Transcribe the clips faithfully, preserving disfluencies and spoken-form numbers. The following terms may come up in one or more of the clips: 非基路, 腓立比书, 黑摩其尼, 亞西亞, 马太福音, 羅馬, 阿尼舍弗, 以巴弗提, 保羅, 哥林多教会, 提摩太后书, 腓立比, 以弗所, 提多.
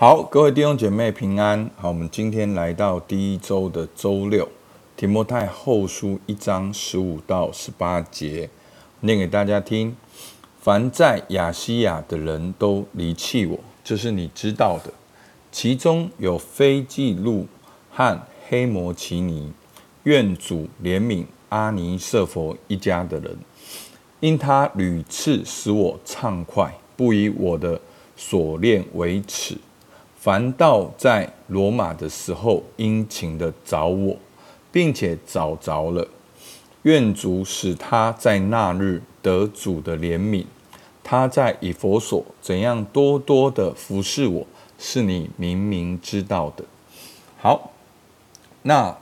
好，各位弟兄姐妹平安。好，我们今天来到第一周的周六，提摩太后书一章十五到十八节，念给大家听。凡在亚西亚的人都离弃我，这是你知道的。其中有非基路和黑摩其尼，愿主怜悯阿尼舍弗一家的人，因他屡次使我畅快，不以我的锁链为耻。凡到在罗马的时候，殷勤的找我，并且找着了。愿主使他在那日得主的怜悯。他在以弗所怎样多多的服侍我，是你明明知道的。好，那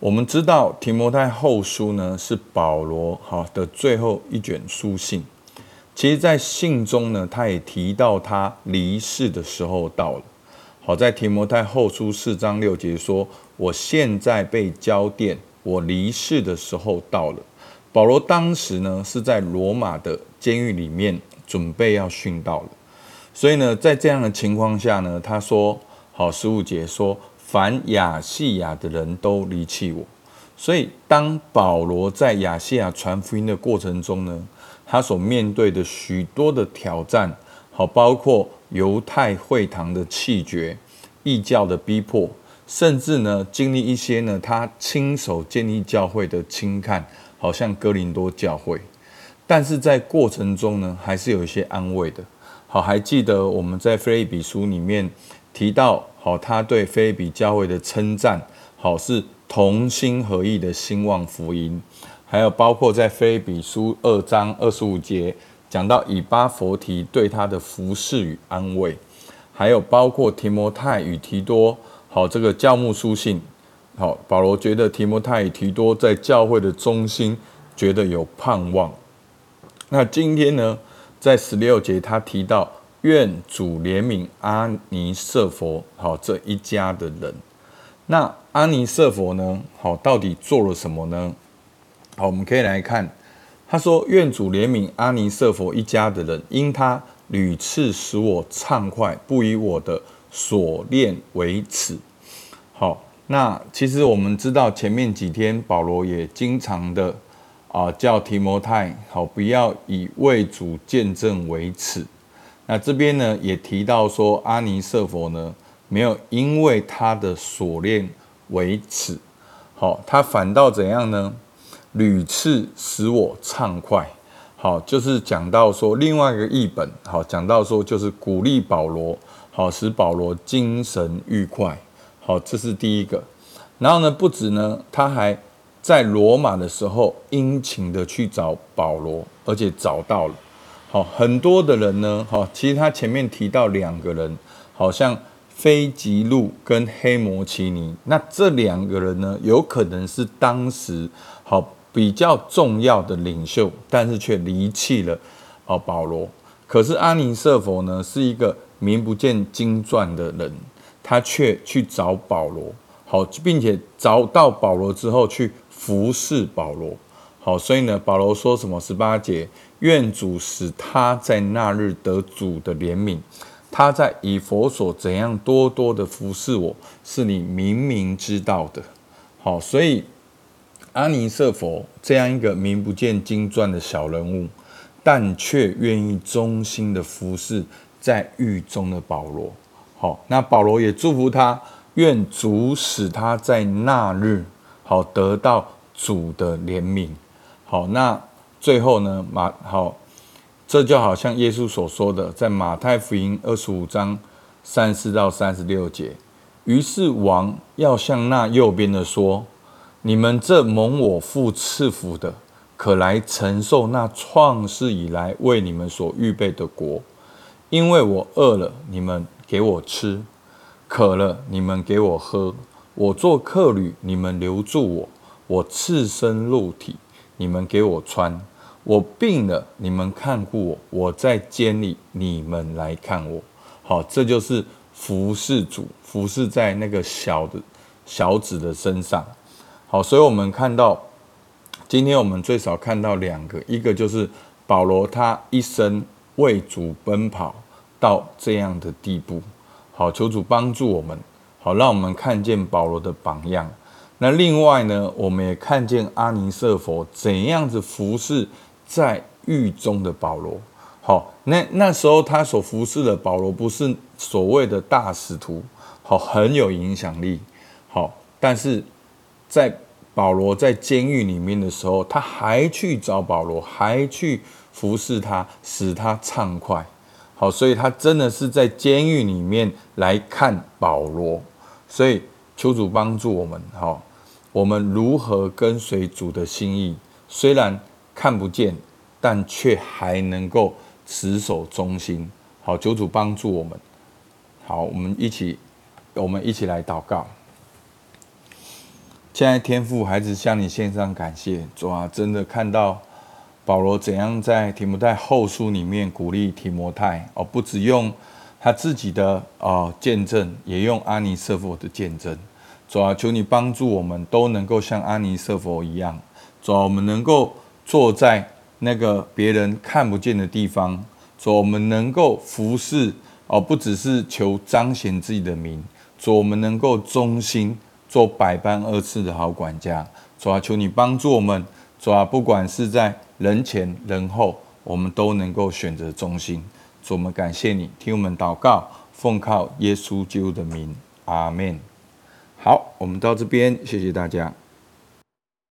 我们知道提摩太后书呢是保罗的最后一卷书信。其实在信中呢，他也提到他离世的时候到了。好，在提摩太后书四章六节说，我现在被交奠，我离世的时候到了。保罗当时呢是在罗马的监狱里面准备要殉道了。所以呢，在这样的情况下呢，他说，好，十五节说，凡亚细亚的人都离弃我。所以当保罗在亚细亚传福音的过程中呢，他所面对的许多的挑战，好，包括犹太会堂的弃绝、异教的逼迫，甚至呢经历一些呢他亲手建立教会的轻看，好像哥林多教会。但是在过程中呢，还是有一些安慰的。好，还记得我们在腓立比书里面提到，好，他对腓立比教会的称赞，好，是同心合意的兴旺福音。还有包括在腓立比书二章二十五节讲到以巴弗提对他的服侍与安慰，还有包括提摩太与提多，好，这个教牧书信，好，保罗觉得提摩太与提多在教会的中心，觉得有盼望。那今天呢，在十六节他提到愿主怜悯阿尼舍弗，好，这一家的人。那阿尼舍弗呢，好，到底做了什么呢？好，我们可以来看，他说：“愿主怜悯阿尼舍弗一家的人，因他屡次使我畅快，不以我的锁链为耻。”好，那其实我们知道，前面几天保罗也经常的啊、呃、叫提摩太，好，不要以为主见证为耻。那这边呢也提到说，阿尼舍弗呢没有因为他的锁链为耻，好，他反倒怎样呢？屡次使我畅快，好，就是讲到说另外一个译本，好，讲到说就是鼓励保罗，好，使保罗精神愉快，好，这是第一个。然后呢，不止呢，他还在罗马的时候殷勤的去找保罗，而且找到了。好，很多的人呢，好，其实他前面提到两个人，好像非吉路跟黑摩其尼，那这两个人呢，有可能是当时好。比较重要的领袖，但是却离弃了保罗。可是阿尼舍弗呢，是一个名不见经传的人，他却去找保罗，好，并且找到保罗之后去服侍保罗。好，所以呢，保罗说什么？十八节，愿主使他在那日得主的怜悯。他在以弗所怎样多多的服侍我，是你明明知道的。好，所以。阿尼舍弗这样一个名不见经传的小人物，但却愿意忠心的服侍在狱中的保罗。好，那保罗也祝福他，愿主使他在那日好得到主的怜悯。好，那最后呢，马好，这就好像耶稣所说的，在马太福音二十五章三四到三十六节，于是王要向那右边的说。你们这蒙我父赐福的，可来承受那创世以来为你们所预备的国。因为我饿了，你们给我吃；渴了，你们给我喝；我做客旅，你们留住我；我赤身露体，你们给我穿；我病了，你们看顾我；我在监里，你们来看我。好，这就是服侍主，服侍在那个小的小子的身上。好，所以我们看到，今天我们最少看到两个，一个就是保罗他一生为主奔跑到这样的地步。好，求主帮助我们，好，让我们看见保罗的榜样。那另外呢，我们也看见阿尼色佛怎样子服侍在狱中的保罗。好，那那时候他所服侍的保罗不是所谓的大使徒，好，很有影响力，好，但是在保罗在监狱里面的时候，他还去找保罗，还去服侍他，使他畅快。好，所以他真的是在监狱里面来看保罗。所以求主帮助我们，好，我们如何跟随主的心意，虽然看不见，但却还能够持守忠心。好，求主帮助我们。好，我们一起我们一起来祷告。亲爱的天父，孩子向你献上感谢，主啊，真的看到保罗怎样在提摩太后书里面鼓励提摩太，哦，不只用他自己的呃见证，也用阿尼色佛的见证。主啊，求你帮助我们都能够像阿尼色佛一样，主啊，我们能够坐在那个别人看不见的地方，主啊，我们能够服侍，哦，不只是求彰显自己的名，主啊，我们能够忠心做百般二次的好管家。主啊，求你帮助我们，主啊，不管是在人前人后，我们都能够选择忠心。主，我们感谢你，听我们祷告，奉靠耶稣基督的名，阿们。好，我们到这边，谢谢大家。